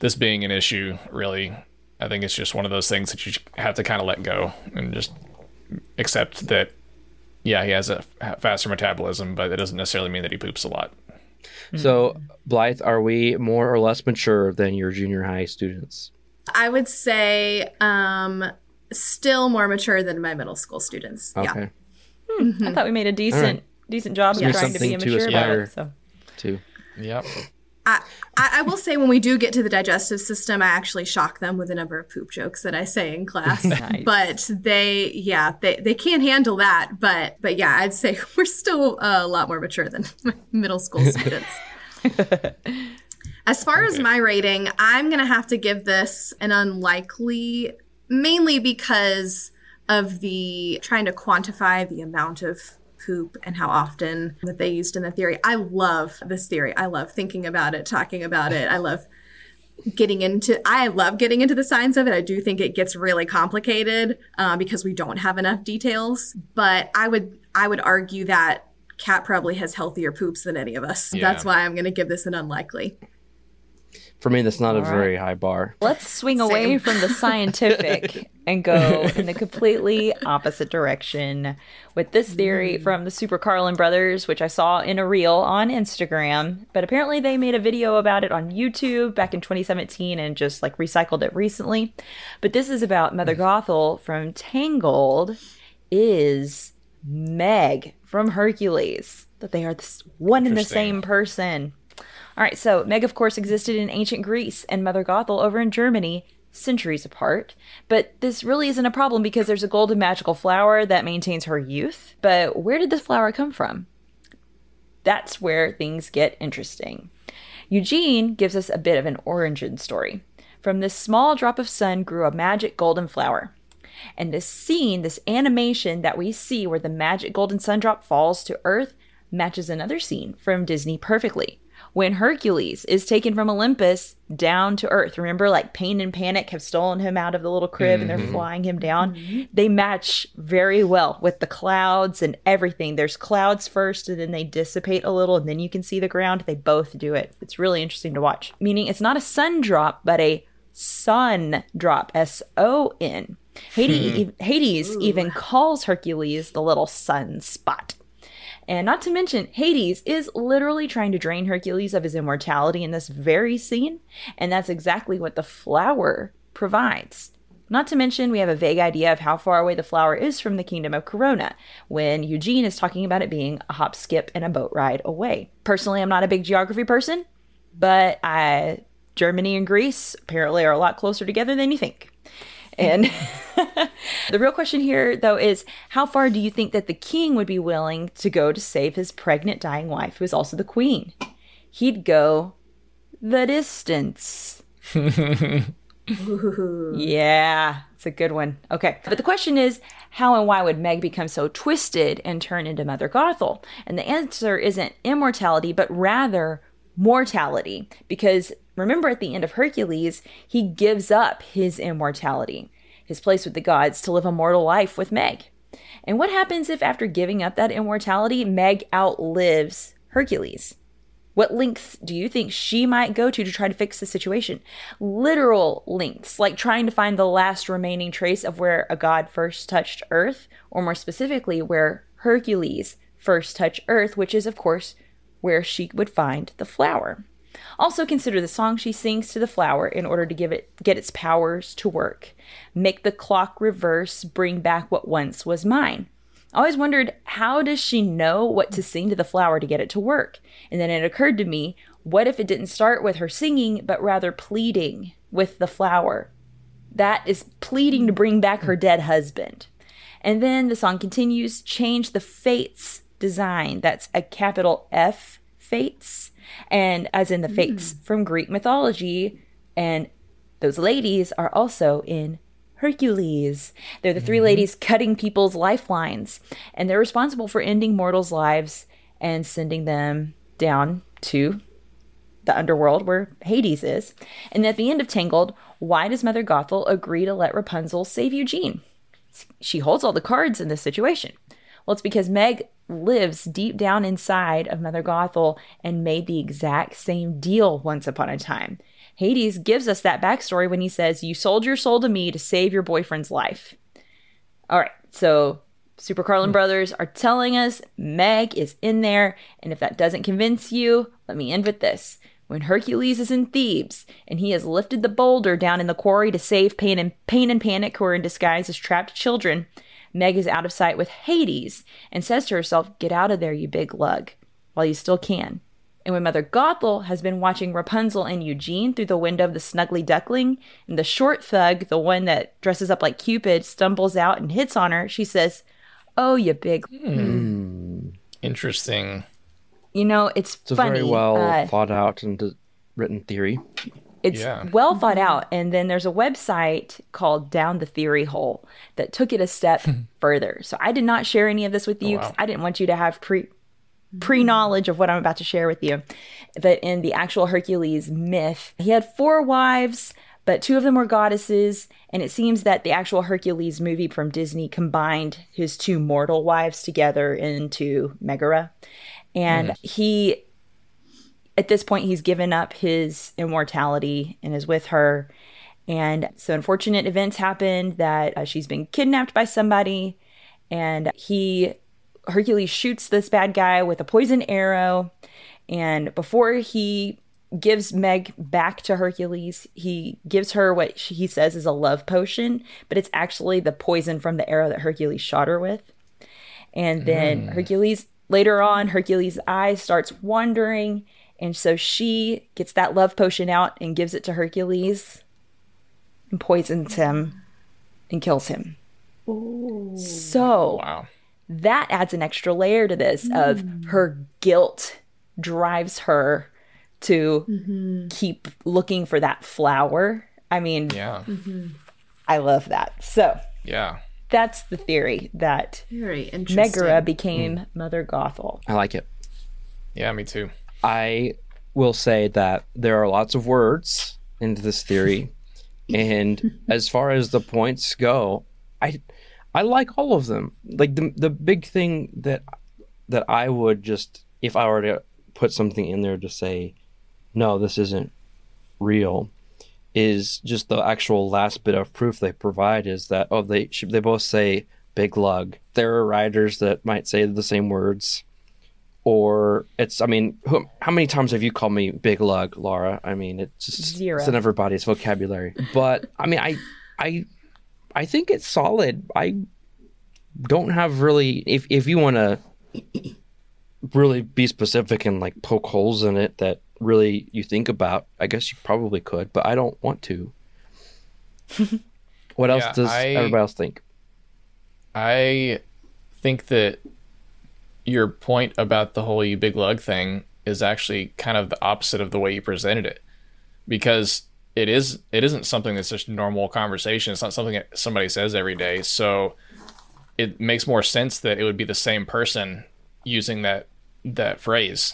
this being an issue, really. I think it's just one of those things that you have to kind of let go and just accept that, yeah, he has a faster metabolism, but it doesn't necessarily mean that he poops a lot. So, Blythe, are we more or less mature than your junior high students? I would say still more mature than my middle school students. Okay. Yeah. Mm-hmm. I thought we made a decent job of trying to be immature about it. So. Yep. I will say when we do get to the digestive system, I actually shock them with the number of poop jokes that I say in class. Nice. But they can't handle that. But yeah, I'd say we're still a lot more mature than my middle school students. As far as my rating, I'm going to have to give this an unlikely, mainly because of the trying to quantify the amount of poop and how often that they used in the theory. I love this theory. I love thinking about it, talking about it. I love getting into the science of it. I do think it gets really complicated because we don't have enough details. But I would argue that Cat probably has healthier poops than any of us. Yeah. That's why I'm going to give this an unlikely. For me, that's not a very high bar. Let's swing away from the scientific and go in the completely opposite direction with this theory from the Super Carlin brothers, which I saw in a reel on Instagram. But apparently they made a video about it on YouTube back in 2017 and just like recycled it recently. But this is about Mother Gothel from Tangled is Meg from Hercules. That they are this one and the same person. All right, so Meg, of course, existed in ancient Greece and Mother Gothel over in Germany, centuries apart. But this really isn't a problem because there's a golden magical flower that maintains her youth. But where did this flower come from? That's where things get interesting. Eugene gives us a bit of an origin story. From this small drop of sun grew a magic golden flower. And this scene, this animation that we see where the magic golden sundrop falls to earth matches another scene from Disney perfectly. When Hercules is taken from Olympus down to earth, remember, like, Pain and Panic have stolen him out of the little crib and they're flying him down. Mm-hmm. They match very well with the clouds and everything. There's clouds first and then they dissipate a little and then you can see the ground. They both do it. It's really interesting to watch. Meaning it's not a sun drop, but a sun drop, S-O-N. Hades even calls Hercules the little sun spot. And not to mention, Hades is literally trying to drain Hercules of his immortality in this very scene. And that's exactly what the flower provides. Not to mention, we have a vague idea of how far away the flower is from the kingdom of Corona when Eugene is talking about it being a hop, skip, and a boat ride away. Personally, I'm not a big geography person, but Germany and Greece apparently are a lot closer together than you think. And the real question here, though, is how far do you think that the king would be willing to go to save his pregnant, dying wife, who is also the queen? He'd go the distance. Yeah, it's a good one. Okay. But the question is, how and why would Meg become so twisted and turn into Mother Gothel? And the answer isn't immortality, but rather mortality, because remember at the end of Hercules, he gives up his immortality, his place with the gods, to live a mortal life with Meg. And what happens if after giving up that immortality, Meg outlives Hercules? What lengths do you think she might go to try to fix the situation? Literal lengths, like trying to find the last remaining trace of where a god first touched Earth, or more specifically, where Hercules first touched Earth, which is, of course, where she would find the flower. Also consider the song she sings to the flower in order to get its powers to work. Make the clock reverse, bring back what once was mine. I always wondered, how does she know what to sing to the flower to get it to work? And then it occurred to me, what if it didn't start with her singing, but rather pleading with the flower? That is pleading to bring back her dead husband. And then the song continues, change the Fates design. That's a capital F, Fates, and as in the Fates from Greek mythology. And those ladies are also in Hercules. They're the three ladies cutting people's lifelines, and they're responsible for ending mortals' lives and sending them down to the underworld where Hades is. And at the end of Tangled, why does Mother Gothel agree to let Rapunzel save Eugene? She holds all the cards in this situation. Well, it's because Meg lives deep down inside of Mother Gothel and made the exact same deal once upon a time. Hades gives us that backstory when he says, you sold your soul to me to save your boyfriend's life. All right, so Super Carlin Brothers are telling us Meg is in there, and if that doesn't convince you, let me end with this. When Hercules is in Thebes, and he has lifted the boulder down in the quarry to save Pain and Panic, who are in disguise as trapped children, Meg is out of sight with Hades and says to herself, get out of there, you big lug, while you still can. And when Mother Gothel has been watching Rapunzel and Eugene through the window of the Snuggly Duckling, and the short thug, the one that dresses up like Cupid, stumbles out and hits on her, she says, oh, you big... Interesting. You know, it's funny. It's a very well thought out and written theory. It's well thought out. And then there's a website called Down the Theory Hole that took it a step further. So I did not share any of this with you because I didn't want you to have pre-knowledge of what I'm about to share with you. But in the actual Hercules myth, he had 4 wives, but 2 of them were goddesses. And it seems that the actual Hercules movie from Disney combined his 2 mortal wives together into Megara. And he... At this point, he's given up his immortality and is with her. And so unfortunate events happened that she's been kidnapped by somebody. And Hercules shoots this bad guy with a poison arrow. And before he gives Meg back to Hercules, he gives her what he says is a love potion. But it's actually the poison from the arrow that Hercules shot her with. And then Hercules' eye starts wandering. And so she gets that love potion out and gives it to Hercules and poisons him and kills him. Ooh. So that adds an extra layer to this of her guilt drives her to keep looking for that flower. I mean, I love that. So that's the theory that Megara became Mother Gothel. I like it. Yeah, me too. I will say that there are lots of words into this theory, and as far as the points go, I like all of them. Like the big thing that I would just, if I were to put something in there to say, no, this isn't real, is just the actual last bit of proof they provide is that they both say big lug. There are writers that might say the same words. Or it's, I mean, how many times have you called me big lug, Laura? I mean, it's just Zero. It's in everybody's vocabulary. But I mean, I think it's solid. I don't have really, if you want to really be specific and like poke holes in it that really you think about, I guess you probably could, but I don't want to. What else does everybody else think? I think that your point about the whole "you big lug" thing is actually kind of the opposite of the way you presented it, because it isn't something that's just normal conversation. It's not something that somebody says every day. So it makes more sense that it would be the same person using that phrase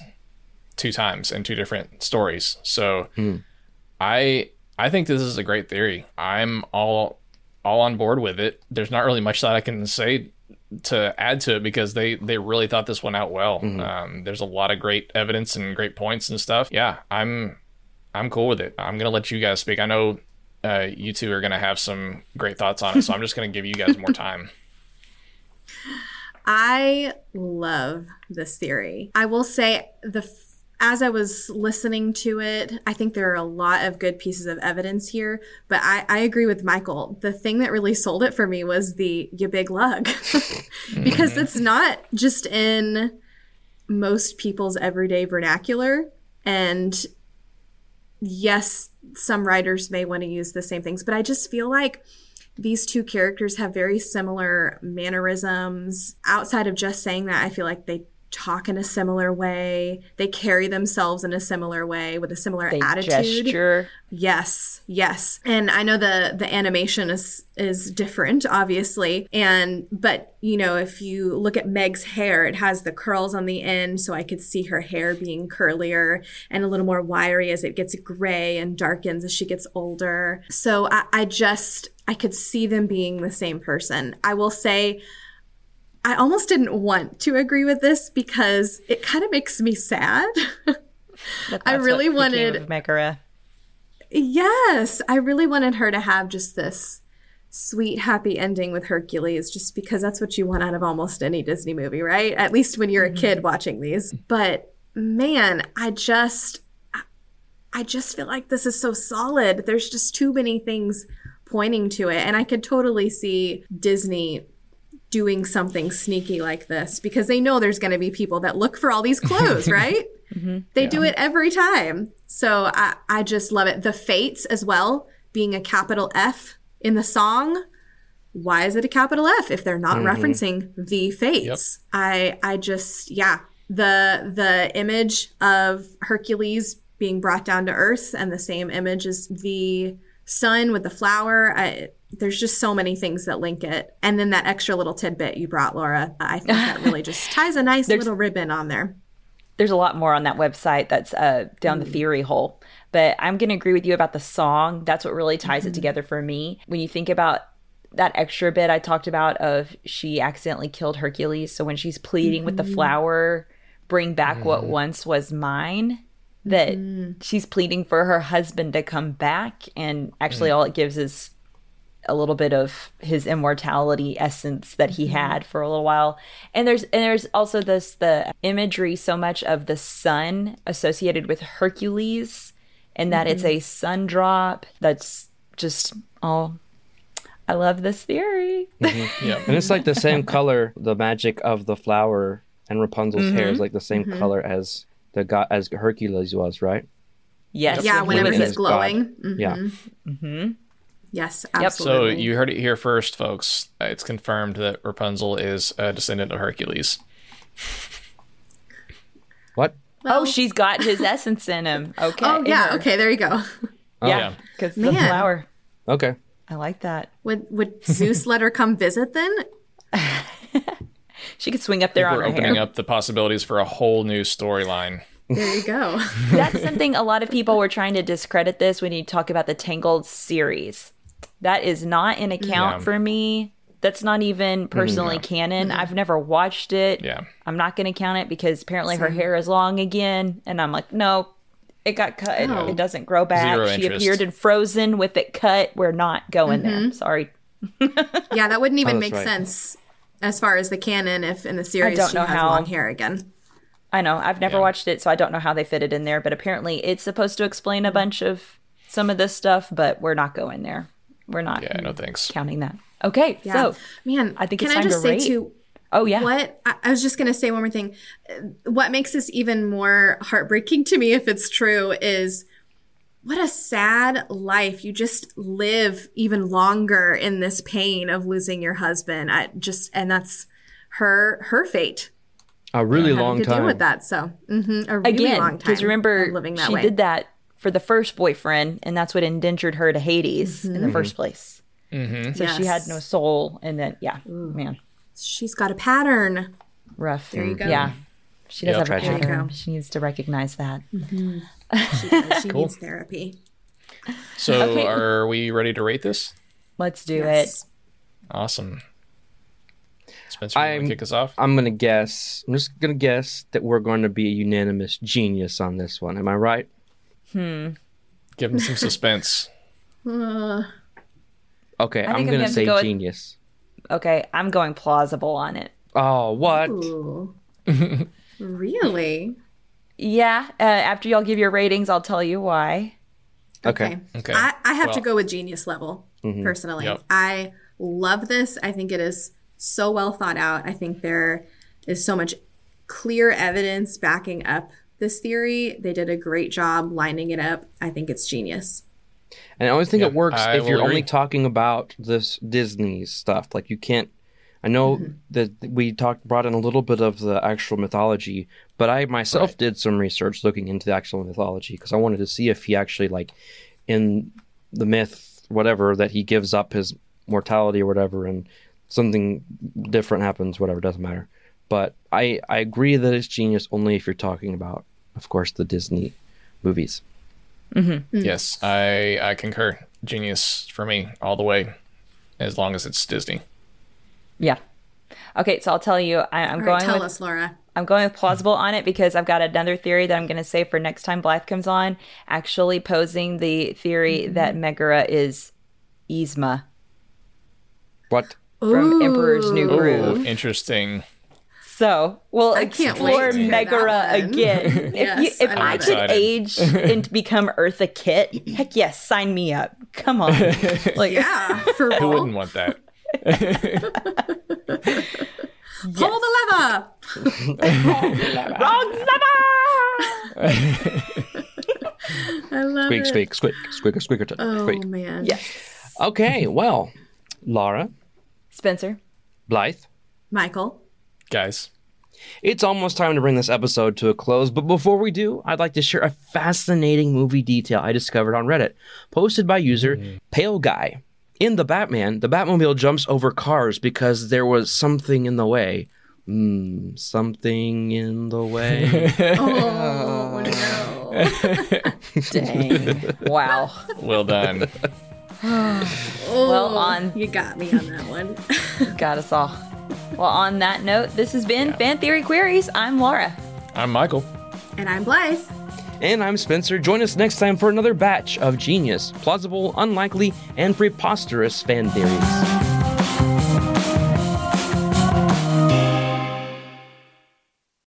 2 times in 2 different stories. So I think this is a great theory. I'm all on board with it. There's not really much that I can say to add to it because they really thought this one out well. There's a lot of great evidence and great points and stuff. I'm cool with it. I'm gonna let you guys speak. I know you 2 are gonna have some great thoughts on it, so I'm just gonna give you guys more time. I love this theory. I will say as I was listening to it, I think there are a lot of good pieces of evidence here, but I agree with Michael. The thing that really sold it for me was your big lug, because it's not just in most people's everyday vernacular. And yes, some writers may want to use the same things, but I just feel like these two characters have very similar mannerisms. Outside of just saying that, I feel like they talk in a similar way. They carry themselves in a similar way with a similar attitude. Gesture. Yes, yes. And I know the animation is different, obviously. But you know, if you look at Meg's hair, it has the curls on the end, so I could see her hair being curlier and a little more wiry as it gets gray and darkens as she gets older. So I could see them being the same person. I will say I almost didn't want to agree with this because it kind of makes me sad. I really wanted Megara. Yes, I really wanted her to have just this sweet, happy ending with Hercules, just because that's what you want out of almost any Disney movie, right? At least when you're a kid watching these. But man, I just feel like this is so solid. There's just too many things pointing to it. And I could totally see Disney doing something sneaky like this because they know there's going to be people that look for all these clues, right? They do it every time. So I just love it. The Fates as well, being a capital F in the song. Why is it a capital F if they're not referencing the Fates? Yep. The image of Hercules being brought down to Earth and the same image as the sun with the flower. There's just so many things that link it. And then that extra little tidbit you brought, Laura, I think that really just ties a nice little ribbon on there. There's a lot more on that website that's down the theory hole. But I'm going to agree with you about the song. That's what really ties it together for me. When you think about that extra bit I talked about of she accidentally killed Hercules. So when she's pleading with the flower, bring back what once was mine. That she's pleading for her husband to come back. And actually all it gives is a little bit of his immortality essence that he had for a little while. And there's also the imagery so much of the sun associated with Hercules and that it's a sun drop. That's just all. I love this theory. And it's like the same color, the magic of the flower and Rapunzel's hair is like the same color as the god, as Hercules was, right? Yes. Yeah, whenever he's glowing. Mm-hmm. Yeah. Mm-hmm. Yes, absolutely. Yep. So you heard it here first, folks. It's confirmed that Rapunzel is a descendant of Hercules. What? Well, she's got his essence in him. Okay. Oh, yeah. Okay, there you go. Oh. Yeah, because the flower. Okay. I like that. Would Zeus let her come visit then? She could swing up there on her hair. We're opening up the possibilities for a whole new storyline. There you go. That's something a lot of people were trying to discredit this when you talk about the Tangled series. That is not an account for me. That's not even personally canon. I've never watched it. Yeah. I'm not going to count it because apparently her hair is long again. And I'm like, no, it got cut. No. It doesn't grow back. Zero interest. She appeared in Frozen with it cut. We're not going there. Sorry. Yeah, that wouldn't even make sense. As far as the canon, if in the series she has long hair again. I know. I've never watched it, so I don't know how they fit it in there. But apparently it's supposed to explain a bunch of some of this stuff, but we're not going there. We're not counting that. Okay. Yeah. So, man, I think it's time to rate. Oh, yeah. What? I was just going to say one more thing. What makes this even more heartbreaking to me, if it's true, is what a sad life. You just live even longer in this pain of losing your husband. And that's her fate. A really long time. Deal with that, so a really long time. Because remember, she did that for the first boyfriend, and that's what indentured her to Hades in the first place. Mm-hmm. So she had no soul, and then man, she's got a pattern. Rough. There you go. Yeah, she does have a pattern. She needs to recognize that. Mm-hmm. She needs therapy. So are we ready to rate this? Let's do it. Awesome. Spencer, you want to kick us off? I'm just going to guess that we're going to be a unanimous genius on this one. Am I right? Give him some suspense. Okay, I'm going to say genius. Okay, I'm going plausible on it. Oh, what? Really? Yeah. After y'all give your ratings, I'll tell you why. Okay. I have to go with genius level, personally. Yep. I love this. I think it is so well thought out. I think there is so much clear evidence backing up this theory. They did a great job lining it up. I think it's genius. And I always think it works if you're only talking about this Disney stuff. Like, you can't... I know that we brought in a little bit of the actual mythology, but I myself did some research looking into the actual mythology because I wanted to see if he actually, like, in the myth, whatever, that he gives up his mortality or whatever and something different happens, whatever, doesn't matter. But I agree that it's genius only if you're talking about, of course, the Disney movies. Mm-hmm. Yes, I concur. Genius for me all the way, as long as it's Disney. Yeah. Okay, so I'll tell you. I'm going. Tell us, Laura. I'm going with plausible on it because I've got another theory that I'm going to say for next time Blythe comes on. Actually, posing the theory that Megara is Yzma. What? From Emperor's New Groove. Interesting. So we'll explore Megara again. Yes, if I could age and become Eartha Kitt, heck yes, sign me up. Come on. Like, yeah, for real. Who wouldn't want that? Pull the lever. Wrong lever. I love it. Squeak. Oh, squeak. Man. Yes. Okay, well, Laura. Spencer. Blythe. Michael. Guys, it's almost time to bring this episode to a close, but before we do, I'd like to share a fascinating movie detail I discovered on Reddit, posted by user Pale Guy. In The Batman, the Batmobile jumps over cars because there was something in the way. Something in the way. Oh, no. Dang. Wow. Well done. You got me on that one. Got us all. Well, on that note, this has been Fan Theory Queries. I'm Laura. I'm Michael. And I'm Blythe. And I'm Spencer. Join us next time for another batch of genius, plausible, unlikely, and preposterous fan theories.